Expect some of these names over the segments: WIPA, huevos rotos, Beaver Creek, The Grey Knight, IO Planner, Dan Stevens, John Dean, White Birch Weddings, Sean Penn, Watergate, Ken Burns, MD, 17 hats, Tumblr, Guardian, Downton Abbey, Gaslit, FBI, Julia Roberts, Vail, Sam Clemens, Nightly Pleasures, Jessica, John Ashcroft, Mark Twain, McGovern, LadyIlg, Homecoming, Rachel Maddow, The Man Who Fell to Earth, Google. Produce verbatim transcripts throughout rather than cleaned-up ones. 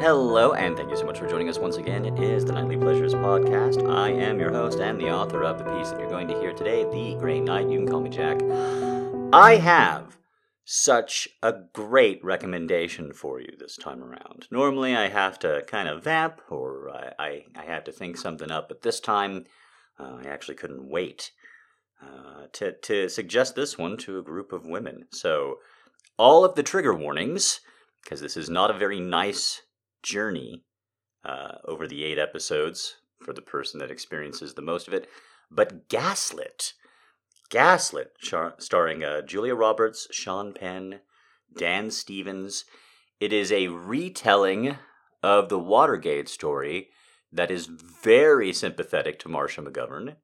Hello, and thank you so much for joining us once again. It is the Nightly Pleasures podcast. I am your host and the author of the piece that you're going to hear today, The Grey Knight. You can call me Jack. I have such a great recommendation for you this time around. Normally, I have to kind of vamp, or I, I, I have to think something up, but this time, uh, I actually couldn't wait uh, to, to suggest this one to a group of women. So, all of the trigger warnings, because this is not a very nice journey uh, over the eight episodes for the person that experiences the most of it, but Gaslit, Gaslit, char- starring uh, Julia Roberts, Sean Penn, Dan Stevens. It is a retelling of the Watergate story that is very sympathetic to Martha McGovern,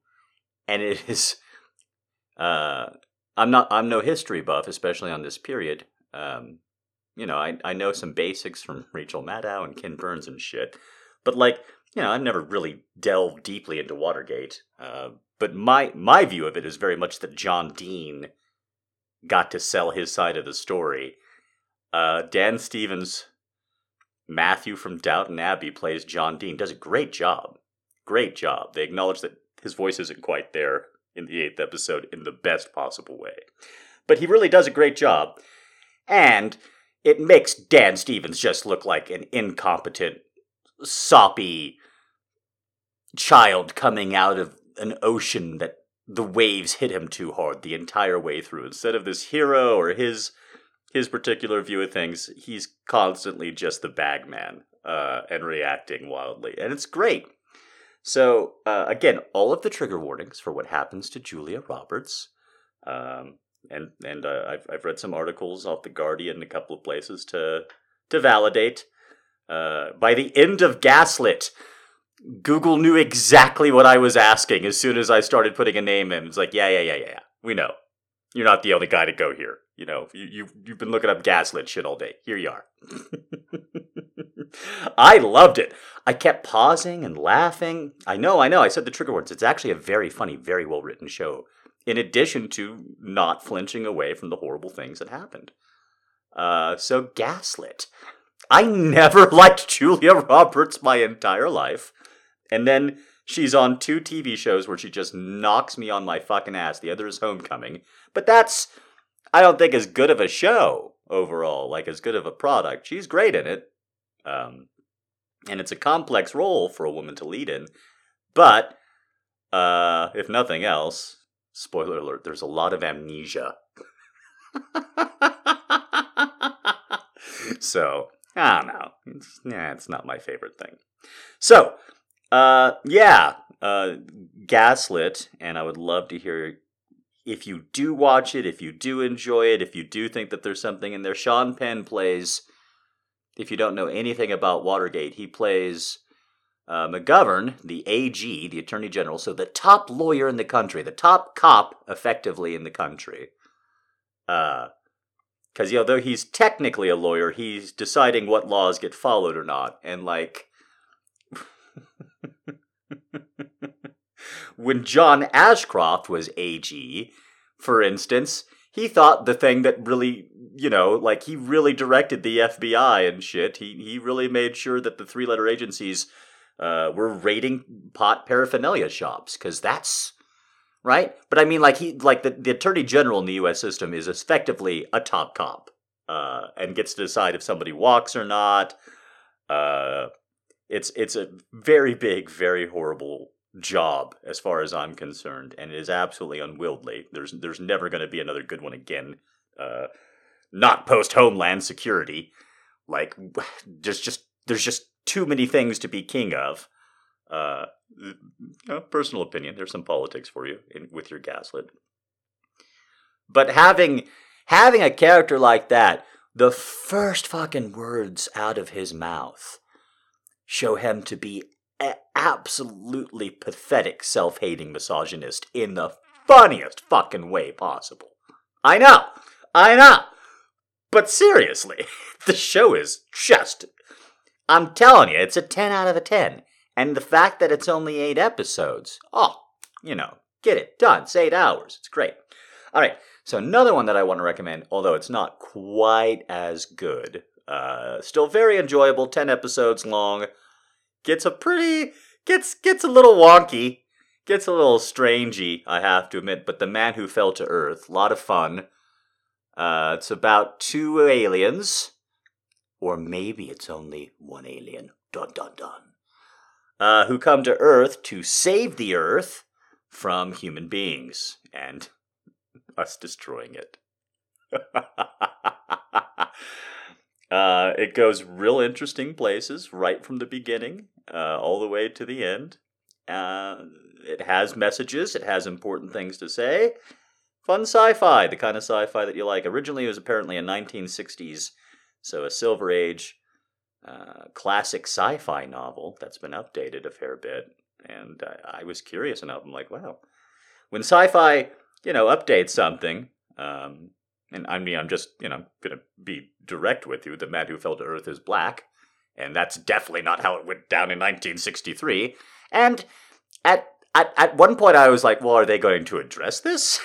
and it is. Uh, I'm not. I'm no history buff, especially on this period. Um, You know, I I know some basics from Rachel Maddow and Ken Burns and shit. But, like, you know, I've never really delved deeply into Watergate. Uh, but my, my view of it is very much that John Dean got to sell his side of the story. Uh, Dan Stevens, Matthew from Downton Abbey, plays John Dean. Does a great job. Great job. They acknowledge that his voice isn't quite there in the eighth episode in the best possible way. But he really does a great job. And it makes Dan Stevens just look like an incompetent, soppy child coming out of an ocean that the waves hit him too hard the entire way through. Instead of this hero or his his particular view of things, he's constantly just the bag man uh, and reacting wildly. And it's great. So, uh, again, all of the trigger warnings for what happens to Julia Roberts. Um... And and uh, I've I've read some articles off the Guardian, a couple of places to to validate. Uh, by the end of Gaslit, Google knew exactly what I was asking as soon as I started putting a name in. It's like, yeah, yeah, yeah, yeah, yeah. We know you're not the only guy to go here. You know, you you you've been looking up Gaslit shit all day. Here you are. I loved it. I kept pausing and laughing. I know, I know. I said the trigger words. It's actually a very funny, very well written show. In addition to not flinching away from the horrible things that happened. Uh, so, Gaslit. I never liked Julia Roberts my entire life. And then she's on two T V shows where she just knocks me on my fucking ass. The other is Homecoming. But that's, I don't think, as good of a show overall. Like, as good of a product. She's great in it. Um, and it's a complex role for a woman to lead in. But, uh, if nothing else, spoiler alert, there's a lot of amnesia. So, I don't know. It's, nah, it's not my favorite thing. So, uh, yeah, uh, Gaslit, and I would love to hear if you do watch it, if you do enjoy it, if you do think that there's something in there. Sean Penn plays, if you don't know anything about Watergate, he plays Uh, McGovern, the A G, the Attorney General, so the top lawyer in the country, the top cop, effectively, in the country. Because, uh, you know, though he's technically a lawyer, he's deciding what laws get followed or not. And, like, when John Ashcroft was A G, for instance, he thought the thing that really, you know, like, he really directed the F B I and shit. He, he really made sure that the three-letter agencies Uh, we're raiding pot paraphernalia shops, because that's, right? But I mean, like, he, like the, the Attorney General in the U S system is effectively a top cop, uh, and gets to decide if somebody walks or not. Uh, it's, it's a very big, very horrible job, as far as I'm concerned, and it is absolutely unwieldy. There's, there's never going to be another good one again. Uh, not post-Homeland Security. Like, there's just, there's just, too many things to be king of. Uh, you know, personal opinion. There's some politics for you in, with your Gaslit. But having having a character like that, the first fucking words out of his mouth show him to be an absolutely pathetic, self-hating misogynist in the funniest fucking way possible. I know. I know. But seriously, the show is just, I'm telling you, it's a ten out of a ten. And the fact that it's only eight episodes, oh, you know, get it done. It's eight hours. It's great. All right, so another one that I want to recommend, although it's not quite as good, Uh, still very enjoyable, ten episodes long. Gets a pretty, gets gets a little wonky, gets a little strangey, I have to admit, but The Man Who Fell to Earth, a lot of fun. Uh, it's about two aliens, or maybe it's only one alien, dun dun dun, uh, who come to Earth to save the Earth from human beings, and us destroying it. Uh, it goes real interesting places right from the beginning, uh, all the way to the end. Uh, it has messages. It has important things to say. Fun sci-fi, the kind of sci-fi that you like. Originally, it was apparently a nineteen sixties, so a Silver Age uh, classic sci-fi novel that's been updated a fair bit. And I, I was curious enough. I'm like, wow. When sci-fi, you know, updates something... Um, And I mean, I'm just, you know, going to be direct with you. The Man Who Fell to Earth is black. And that's definitely not how it went down in nineteen sixty-three. And at at, at one point I was like, well, are they going to address this?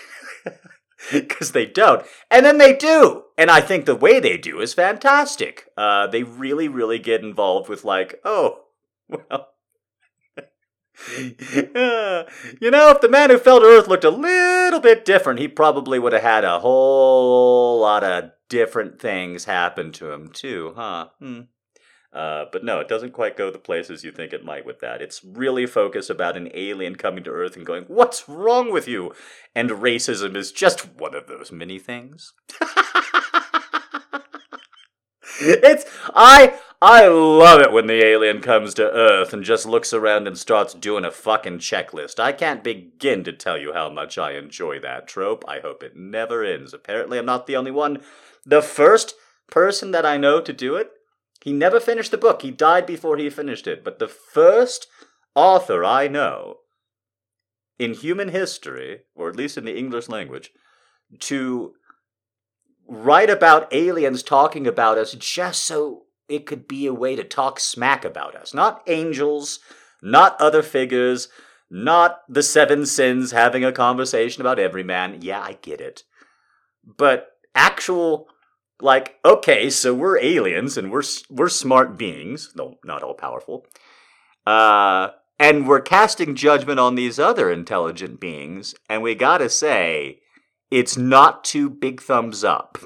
Because they don't. And then they do. And I think the way they do is fantastic. Uh, they really, really get involved with like, oh, well. uh, you know, if The Man Who Fell to Earth looked a little bit different, he probably would have had a whole lot of different things happen to him too, huh? Hmm. Uh, but no, it doesn't quite go the places you think it might with that. It's really focused about an alien coming to Earth and going, what's wrong with you? And racism is just one of those many things. It's, I... I love it when the alien comes to Earth and just looks around and starts doing a fucking checklist. I can't begin to tell you how much I enjoy that trope. I hope it never ends. Apparently, I'm not the only one. The first person that I know to do it, he never finished the book. He died before he finished it. But the first author I know in human history, or at least in the English language, to write about aliens talking about us just so... it could be a way to talk smack about us. Not angels, not other figures, not the seven sins having a conversation about every man. Yeah, I get it. But actual, like, okay, so we're aliens and we're we're smart beings, no, not all powerful, uh, and we're casting judgment on these other intelligent beings, and we gotta say, it's not too big thumbs up.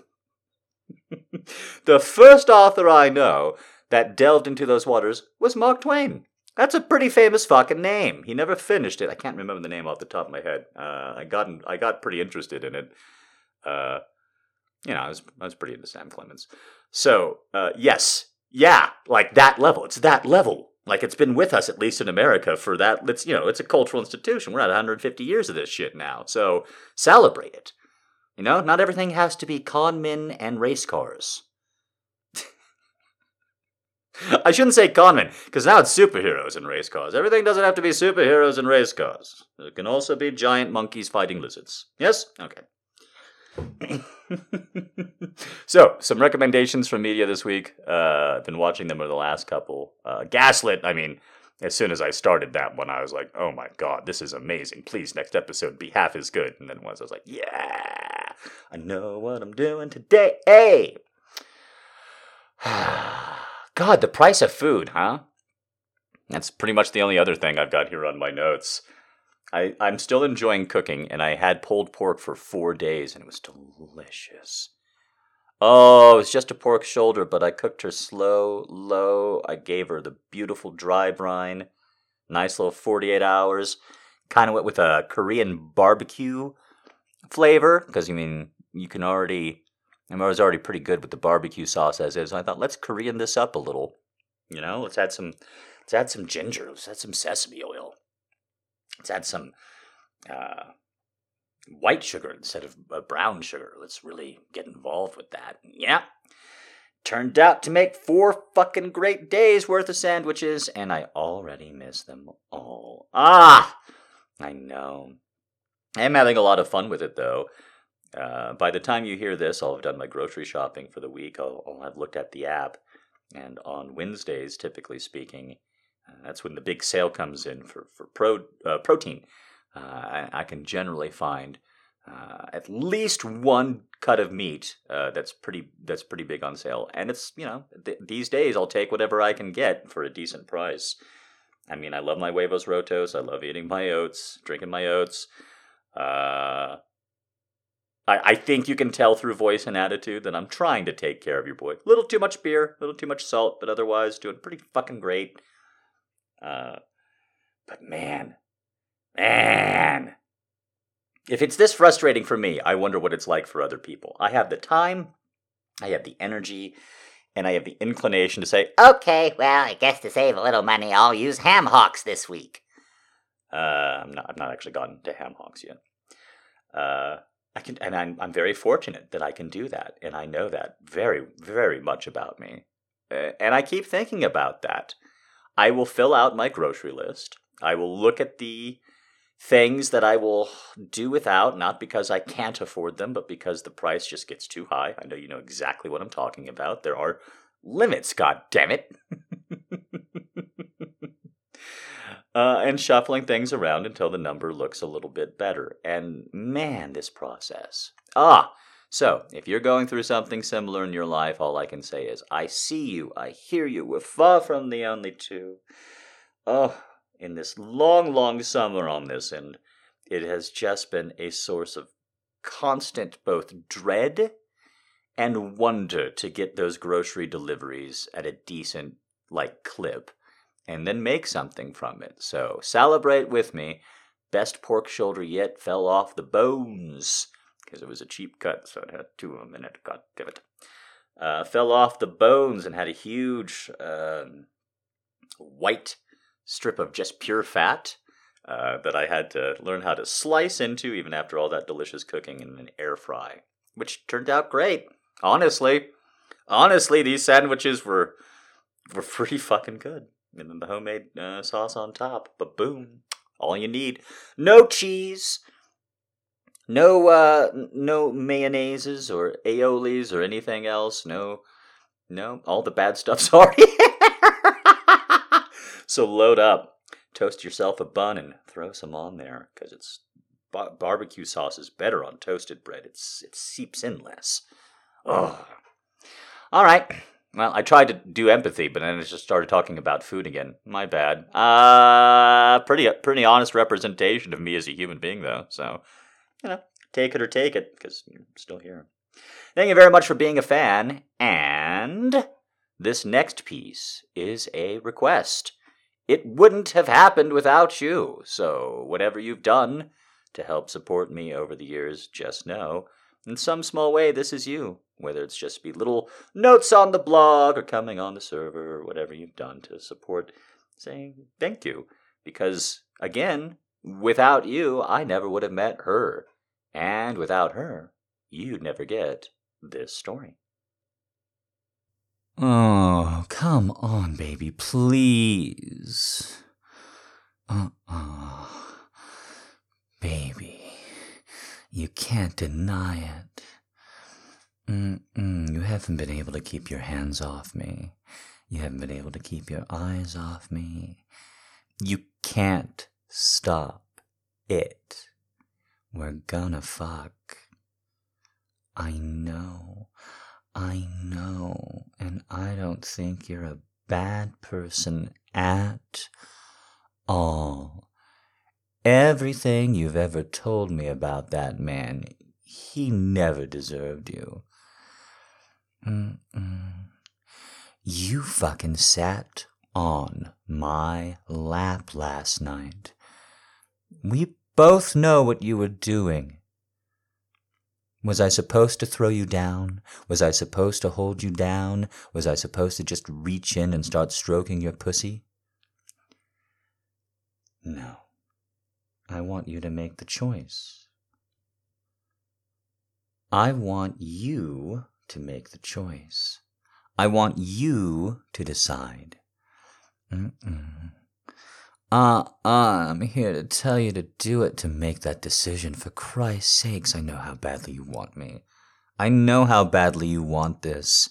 The first author I know that delved into those waters was Mark Twain. That's a pretty famous fucking name. He never finished it. I can't remember the name off the top of my head. Uh, I got in, I got pretty interested in it. Uh, you know, I was I was pretty into Sam Clemens. So uh, yes, yeah, like that level. It's that level. Like it's been with us at least in America for that. It's you know, it's a cultural institution. We're at one hundred fifty years of this shit now. So celebrate it. You know, not everything has to be con men and race cars. I shouldn't say con men, because now it's superheroes and race cars. Everything doesn't have to be superheroes and race cars. It can also be giant monkeys fighting lizards. Yes? Okay. So, some recommendations from media this week. Uh, I've been watching them over the last couple. Uh, Gaslit, I mean... As soon as I started that one, I was like, oh my god, this is amazing. Please, next episode be half as good. And then once I was like, yeah, I know what I'm doing today. Hey! God, the price of food, huh? That's pretty much the only other thing I've got here on my notes. I, I'm still enjoying cooking, and I had pulled pork for four days, and it was delicious. Oh, it's just a pork shoulder, but I cooked her slow, low. I gave her the beautiful dry brine. Nice little forty-eight hours. Kind of went with a Korean barbecue flavor. Because, I mean, you can already... I was already pretty good with the barbecue sauce as is. I thought, let's Korean this up a little. You know, let's add some... Let's add some ginger. Let's add some sesame oil. Let's add some... Uh, white sugar instead of uh, brown sugar. Let's really get involved with that. Yeah. Turned out to make four fucking great days worth of sandwiches, and I already miss them all. Ah! I know. I am having a lot of fun with it, though. Uh, by the time you hear this, I'll have done my grocery shopping for the week. I'll, I'll have looked at the app. And on Wednesdays, typically speaking, uh, that's when the big sale comes in for, for pro, uh, protein. Uh, I, I can generally find uh, at least one cut of meat uh, that's pretty that's pretty big on sale. And it's, you know, th- these days I'll take whatever I can get for a decent price. I mean, I love my huevos rotos. I love eating my oats, drinking my oats. Uh, I, I think you can tell through voice and attitude that I'm trying to take care of your boy. Little too much beer, little too much salt, but otherwise doing pretty fucking great. Uh, but man, man, if it's this frustrating for me, I wonder what it's like for other people. I have the time, I have the energy, and I have the inclination to say, okay, well, I guess to save a little money, I'll use ham hocks this week. Uh, I'm not, I've not actually gotten to ham hocks yet. Uh, I can, and I'm, I'm very fortunate that I can do that. And I know that very, very much about me. Uh, and I keep thinking about that. I will fill out my grocery list. I will look at the things that I will do without, not because I can't afford them, but because the price just gets too high. I know you know exactly what I'm talking about. There are limits, goddammit. uh, and shuffling things around until the number looks a little bit better. And man, this process. Ah, so if you're going through something similar in your life, all I can say is, I see you, I hear you, we're far from the only two. Oh, in this long, long summer on this end, it has just been a source of constant both dread and wonder to get those grocery deliveries at a decent, like, clip and then make something from it. So celebrate with me. Best pork shoulder yet fell off the bones because it was a cheap cut, so it had two of them in it. God damn it. Uh, fell off the bones and had a huge um, white strip of just pure fat uh, that I had to learn how to slice into even after all that delicious cooking in an air fry, which turned out great. Honestly, honestly, these sandwiches were were pretty fucking good. And then the homemade uh, sauce on top, but boom, all you need. No cheese, no, uh, no mayonnaises or aiolis or anything else. No, no, all the bad stuff's already So load up, toast yourself a bun, and throw some on there, because it's bar- barbecue sauce is better on toasted bread. It's it seeps in less. Oh, all right. Well, I tried to do empathy, but then I just started talking about food again. My bad. Uh, pretty pretty honest representation of me as a human being, though. So, you know, take it or take it, because you're still here. Thank you very much for being a fan. And this next piece is a request. It wouldn't have happened without you, so whatever you've done to help support me over the years, just know, in some small way, this is you. Whether it's just be little notes on the blog or coming on the server or whatever you've done to support, saying thank you. Because, again, without you, I never would have met her. And without her, you'd never get this story. Oh, come on, baby, please. Uh-uh. Baby, you can't deny it. Mm-mm. You haven't been able to keep your hands off me. You haven't been able to keep your eyes off me. You can't stop it. We're gonna fuck. I know. I know, and I don't think you're a bad person at all. Everything you've ever told me about that man, he never deserved you. Mm-mm. You fucking sat on my lap last night. We both know what you were doing. Was I supposed to throw you down? Was I supposed to hold you down? Was I supposed to just reach in and start stroking your pussy? No. I want you to make the choice. I want you to make the choice. I want you to decide. Mm-mm. Uh, uh, I'm here to tell you to do it, to make that decision. For Christ's sakes, I know how badly you want me. I know how badly you want this.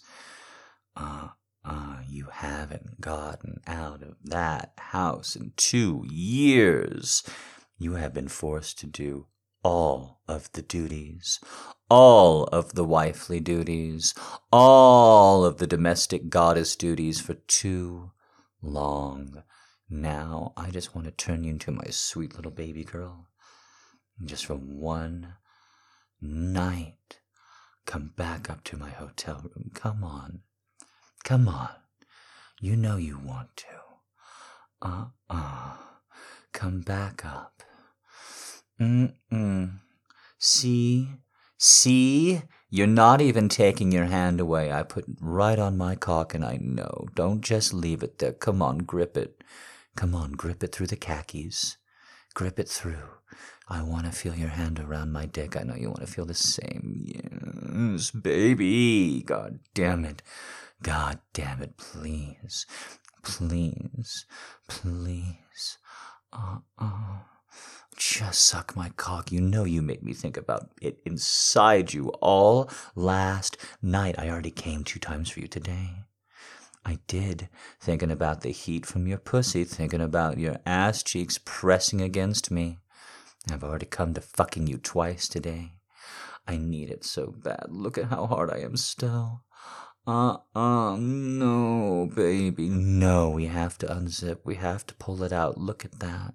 Uh, uh, you haven't gotten out of that house in two years. You have been forced to do all of the duties, all of the wifely duties, all of the domestic goddess duties for too long. Now I just want to turn you into my sweet little baby girl. And just for one night, come back up to my hotel room. Come on. Come on. You know you want to. Uh-uh. Come back up. Mm-mm. See? See? You're not even taking your hand away. I put it right on my cock and I know. Don't just leave it there. Come on, grip it. Come on, grip it through the khakis. Grip it through. I want to feel your hand around my dick. I know you want to feel the same. Yes, baby. God damn it. God damn it. Please. Please. Please. Uh-uh. Just suck my cock. You know you make me think about it inside you all last night. I already came two times for you today. I did, thinking about the heat from your pussy, thinking about your ass cheeks pressing against me. I've already come to fucking you twice today. I need it so bad. Look at how hard I am still. Uh-uh, no, baby, no. We have to unzip. We have to pull it out. Look at that.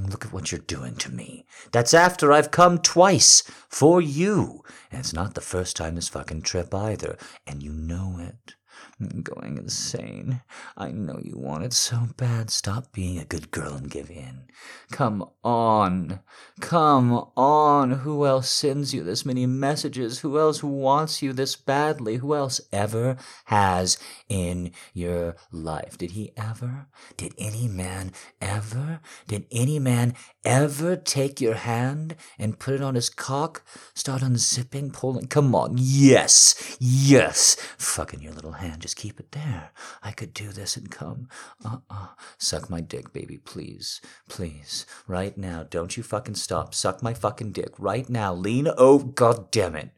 Look at what you're doing to me. That's after I've come twice for you. And it's not the first time this fucking trip either. And you know it. I'm going insane. I know you want it so bad. Stop being a good girl and give in. Come on. Come on. Who else sends you this many messages? Who else wants you this badly? Who else ever has in your life? Did he ever? Did any man ever? Did any man ever take your hand and put it on his cock? Start unzipping, pulling. Come on. Yes. Yes. Fucking your little hand. Just keep it there. I could do this and come. Uh-uh. Suck my dick, baby, please. Please. Right now. Don't you fucking stop. Suck my fucking dick. Right now. Lean. Oh, God damn it.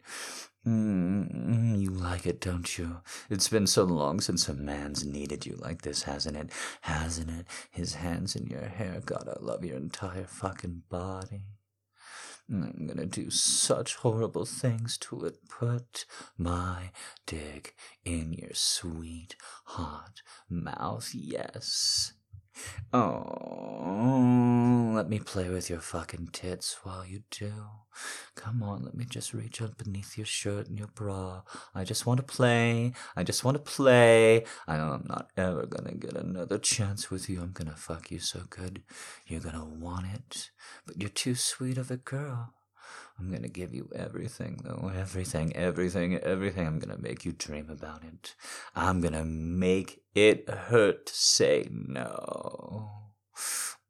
Mm, you like it, don't you? It's been so long since a man's needed you like this, hasn't it? Hasn't it? His hands in your hair. God, I love your entire fucking body. I'm gonna do such horrible things to it. Put my dick in your sweet, hot mouth. Yes. Oh, let me play with your fucking tits while you do. Come on, let me just reach up beneath your shirt and your bra. I just want to play. I just want to play. I know I'm not ever going to get another chance with you. I'm going to fuck you so good. You're going to want it. But you're too sweet of a girl. I'm going to give you everything, though. Everything, everything, everything. I'm going to make you dream about it. I'm going to make it hurt to say no.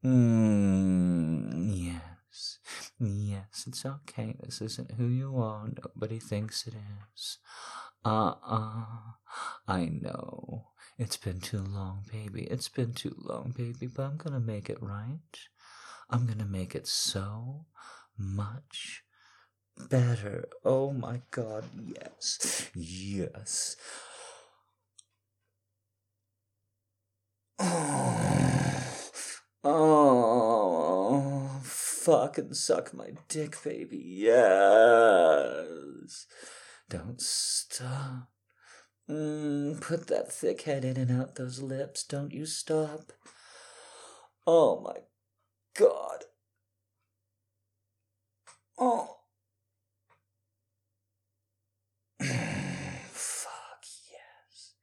Mm, yes. Yes, it's okay. This isn't who you are. Nobody thinks it is. Uh-uh. I know. It's been too long, baby. It's been too long, baby. But I'm going to make it right. I'm going to make it so much better. Oh my God, yes, yes. Oh, oh, fucking suck my dick, baby, yes. Don't stop. Mm, put that thick head in and out those lips. Don't you stop. Oh my God. Oh. Fuck yes.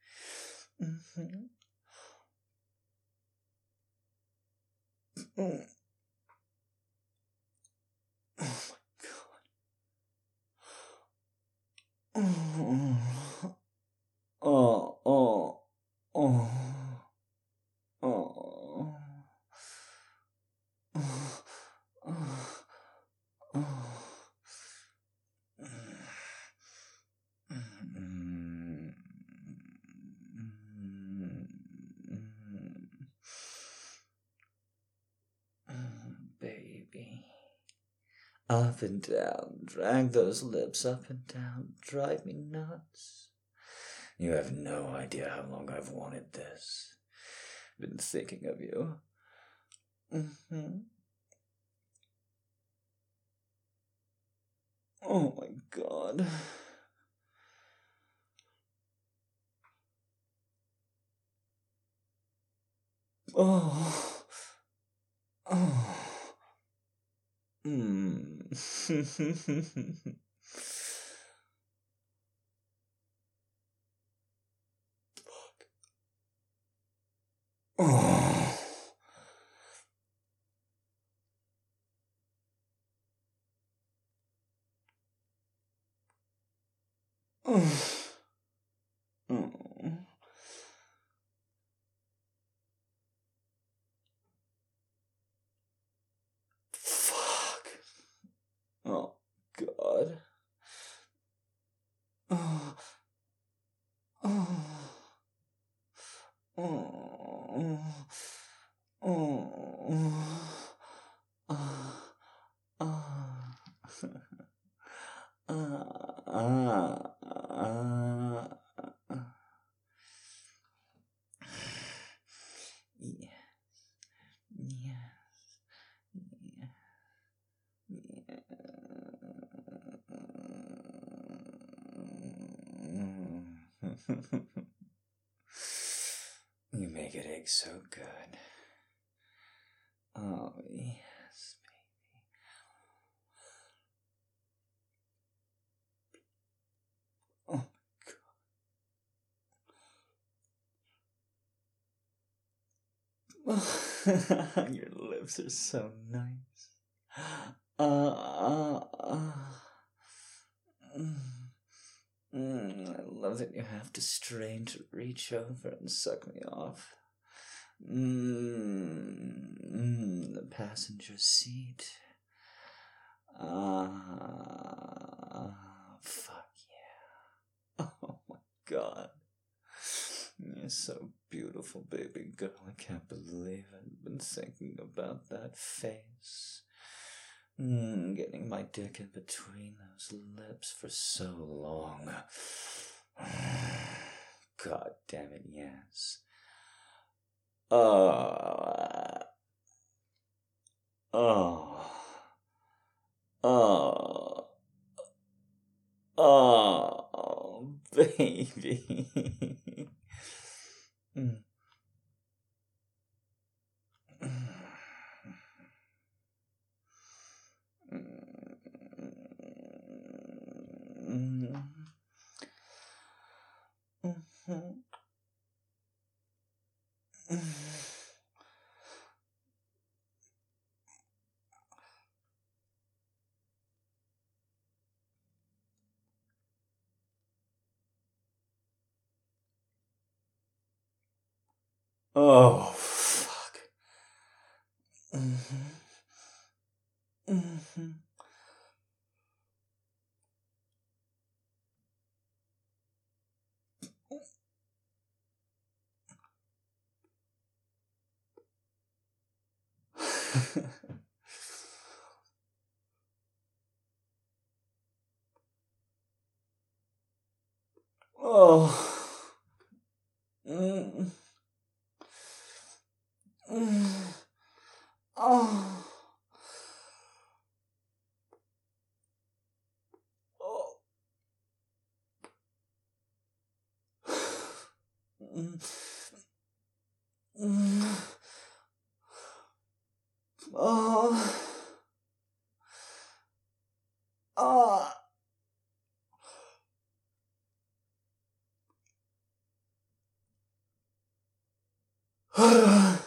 Mm-hmm. Mm. Oh my God. Oh. Oh, oh, oh. Oh. Oh. Oh. Oh. Baby, up and down, drag those lips up and down, drive me nuts. You have no idea how long I've wanted this. Been thinking of you. Mm-hmm. Oh my God. Oh. Oh. Mm. Fuck. Oh. Oh. Oh. Oh, God. Oh. Oh. Oh. Oh. Ah. Ah. Ah. Ah. Yes. Yes. You make it egg so good. Oh, yes, baby. Oh, my God. Your lips are so nice. Uh, uh, uh. Mm. Mm, I love that you have to strain to reach over and suck me off. Mm, mm, the passenger seat. Ah, uh, fuck yeah. Oh my God. You're so beautiful, baby girl. I can't believe I've been thinking about that face. Mm, getting my dick in between those lips for so long. God damn it, yes. Oh. Oh. Oh. Oh, baby. mm. Oh, fuck. Mm-hmm. Mm-hmm. Oh. Mm. Mm. Oh. Oh. Mm. Mm. Oh. Oh. Oh. Oh.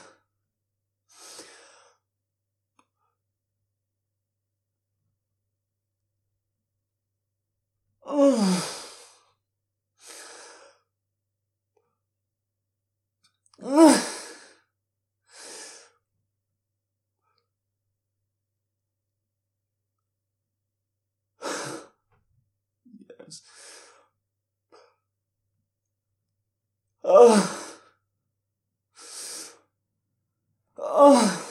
Oh. Oh.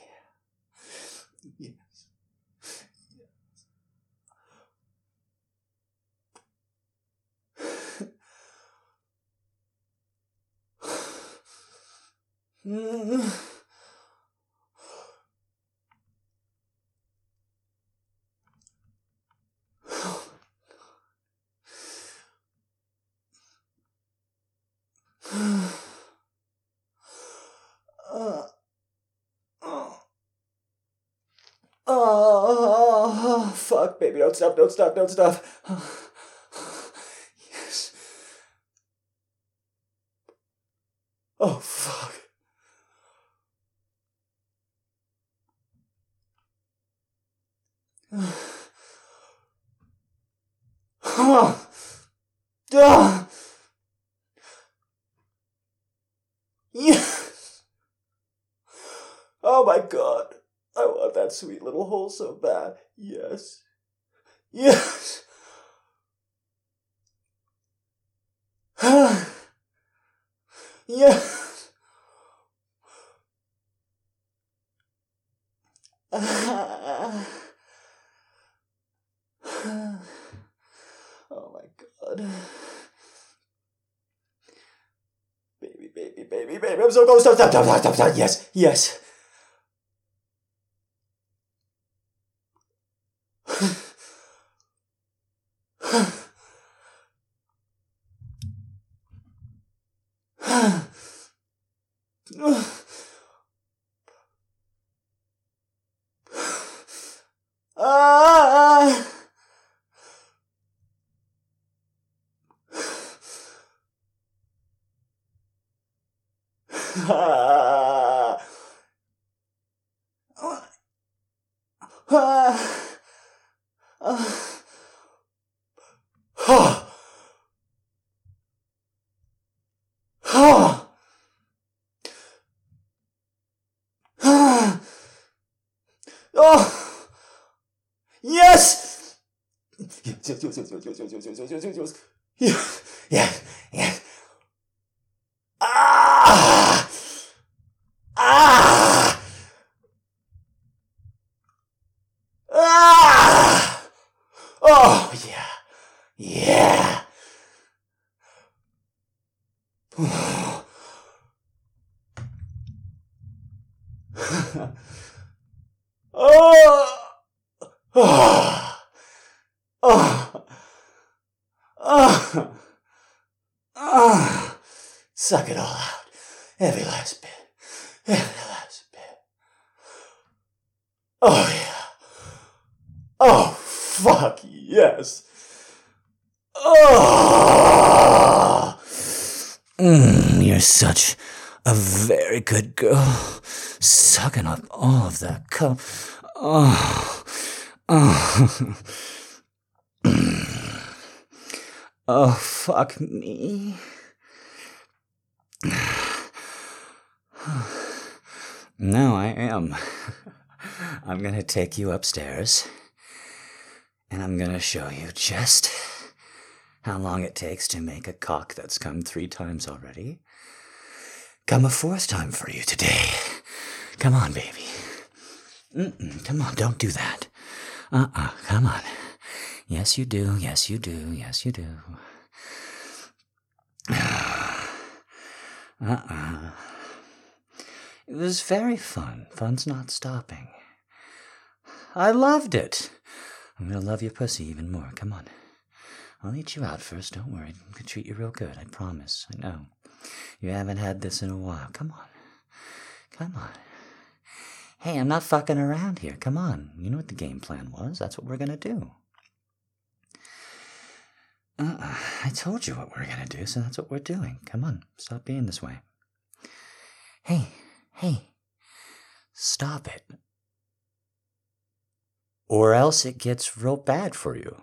Yeah. Yes. Yes. Mm. fuck, baby, don't stop, don't stop, don't stop. Yes. Oh, fuck. Oh. Oh. Yes. Oh my God. I want that sweet little hole so bad. Yes. Yes. Yes. Oh my God. Baby, baby, baby, baby. I'm so close. Stop, stop, stop, stop, stop. Yes, yes. Yeah, yeah, yeah. Ah! Ah! Ah! Oh, yeah, yeah. Oh! Oh! Oh, oh, oh, suck it all out, every last bit, every last bit. Oh, yeah. Oh, fuck, yes. Oh, mm, you're such a very good girl, sucking up all of that cup. Oh, oh. Oh, fuck me. No, I am. I'm gonna take you upstairs, and I'm gonna show you just how long it takes to make a cock that's come three times already come a fourth time for you today. Come on, baby. Mm-mm, come on, don't do that. Uh-uh, come on. Yes, you do. Yes, you do. Yes, you do. Uh-uh. It was very fun. Fun's not stopping. I loved it. I'm going to love your pussy even more. Come on. I'll eat you out first. Don't worry. I'm going to treat you real good. I promise. I know. You haven't had this in a while. Come on. Come on. Hey, I'm not fucking around here. Come on. You know what the game plan was. That's what we're going to do. Uh-uh. I told you what we're gonna do, so that's what we're doing. Come on, stop being this way. Hey, hey, stop it. Or else it gets real bad for you.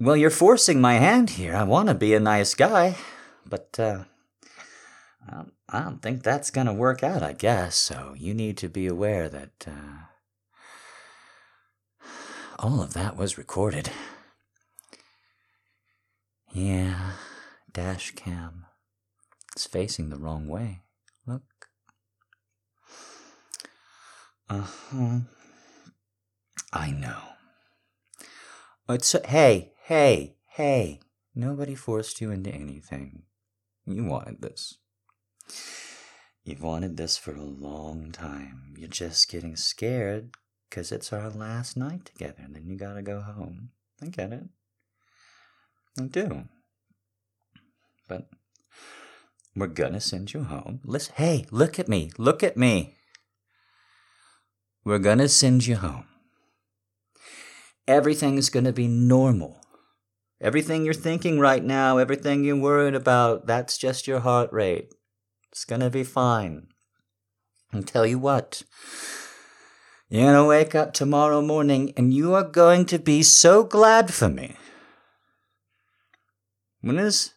Well, you're forcing my hand here. I want to be a nice guy, but uh, I don't think that's gonna work out, I guess, so you need to be aware that uh, all of that was recorded. Yeah, dash cam. It's facing the wrong way. Look. Uh-huh. I know. It's a- hey, hey, hey. Nobody forced you into anything. You wanted this. You've wanted this for a long time. You're just getting scared because it's our last night together and then you gotta go home. I get it. I do. But we're gonna send you home. Listen, hey, look at me. Look at me. We're gonna send you home. everything's going to be normal. Everything you're thinking right now, everything you're worried about, that's just your heart rate. It's going to be fine. And tell you what, you're going to wake up tomorrow morning and you are going to be so glad for me. When is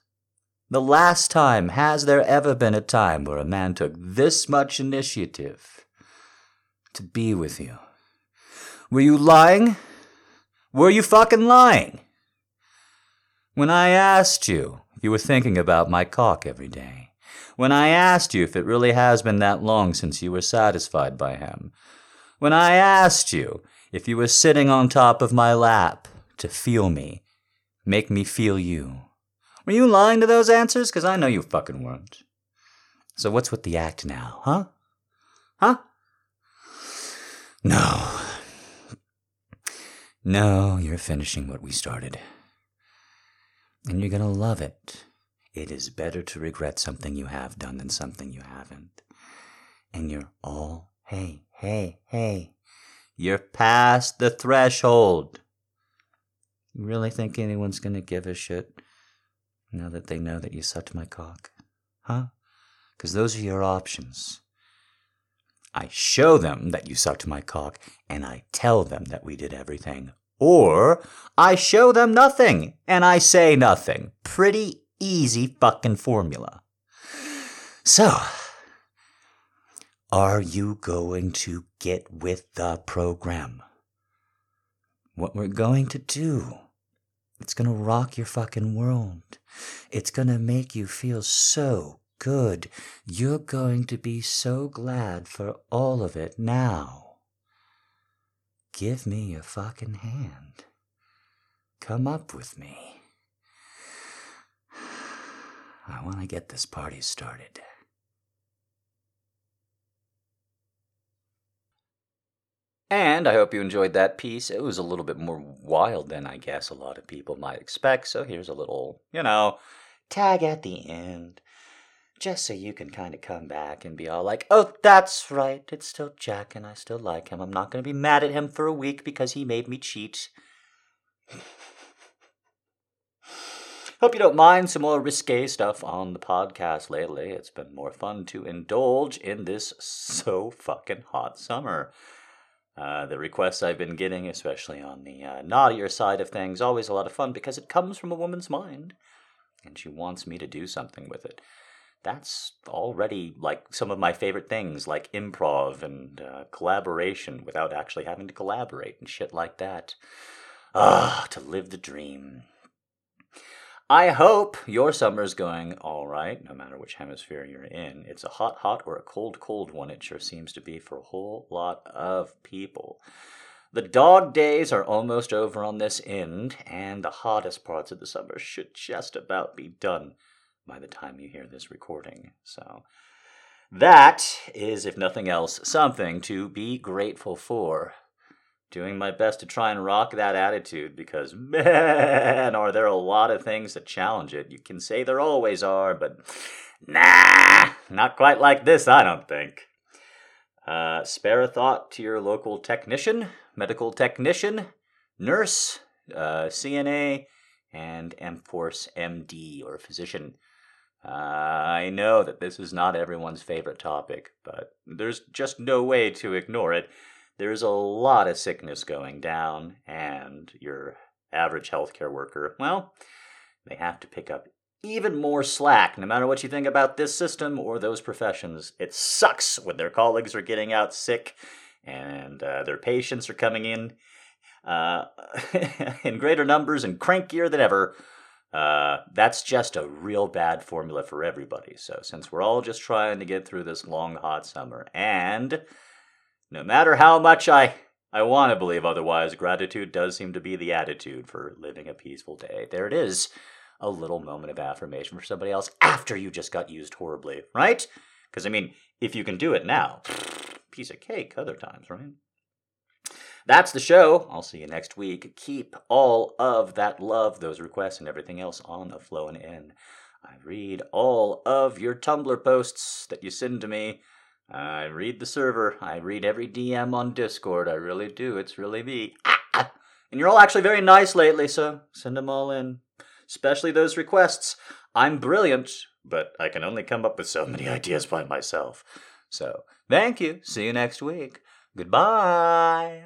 the last time, has there ever been a time where a man took this much initiative to be with you? Were you lying? Were you fucking lying? When I asked you if you were thinking about my cock every day, when I asked you if it really has been that long since you were satisfied by him, when I asked you if you were sitting on top of my lap to feel me, make me feel you, were you lying to those answers? Because I know you fucking weren't. So what's with the act now, huh? Huh? No. No, you're finishing what we started. And you're going to love it. It is better to regret something you have done than something you haven't. And you're all, hey, hey, hey, you're past the threshold. You really think anyone's going to give a shit? Now that they know that you sucked my cock. Huh? Because those are your options. I show them that you sucked my cock, and I tell them that we did everything. Or I show them nothing, and I say nothing. Pretty easy fucking formula. So, are you going to get with the program? What we're going to do, it's going to rock your fucking world. It's going to make you feel so good. You're going to be so glad for all of it now. Give me your fucking hand. Come up with me. I want to get this party started. And I hope you enjoyed that piece. It was a little bit more wild than I guess a lot of people might expect. So here's a little, you know, tag at the end. Just so you can kind of come back and be all like, oh, that's right. It's still Jack and I still like him. I'm not going to be mad at him for a week because he made me cheat. Hope you don't mind some more risque stuff on the podcast lately. It's been more fun to indulge in this so fucking hot summer. Uh, the requests I've been getting, especially on the uh, naughtier side of things, always a lot of fun because it comes from a woman's mind, and she wants me to do something with it. That's already, like, some of my favorite things, like improv and uh, collaboration without actually having to collaborate and shit like that. Ah, to live the dream. I hope your summer's going all right, no matter which hemisphere you're in. It's a hot, hot, or a cold, cold one. It sure seems to be for a whole lot of people. The dog days are almost over on this end, and the hottest parts of the summer should just about be done by the time you hear this recording. So that is, if nothing else, something to be grateful for. Doing my best to try and rock that attitude because, man, are there a lot of things that challenge it. You can say there always are, but nah, not quite like this, I don't think. Uh, spare a thought to your local technician, medical technician, nurse, uh, C N A, and M Force M D or physician. Uh, I know that this is not everyone's favorite topic, but there's just no way to ignore it. There's a lot of sickness going down, and your average healthcare worker, well, they have to pick up even more slack, no matter what you think about this system or those professions. It sucks when their colleagues are getting out sick, and uh, their patients are coming in uh, in greater numbers and crankier than ever. Uh, that's just a real bad formula for everybody. So since we're all just trying to get through this long, hot summer, and no matter how much I, I want to believe otherwise, gratitude does seem to be the attitude for living a peaceful day. There it is, a little moment of affirmation for somebody else after you just got used horribly, right? Because, I mean, if you can do it now, piece of cake other times, right? That's the show. I'll see you next week. Keep all of that love, those requests, and everything else on the flowing in. I read all of your Tumblr posts that you send to me. I read the server. I read every D M on Discord. I really do. It's really me. Ah, And you're all actually very nice lately, so send them all in. Especially those requests. I'm brilliant, but I can only come up with so many ideas by myself. So, thank you. See you next week. Goodbye.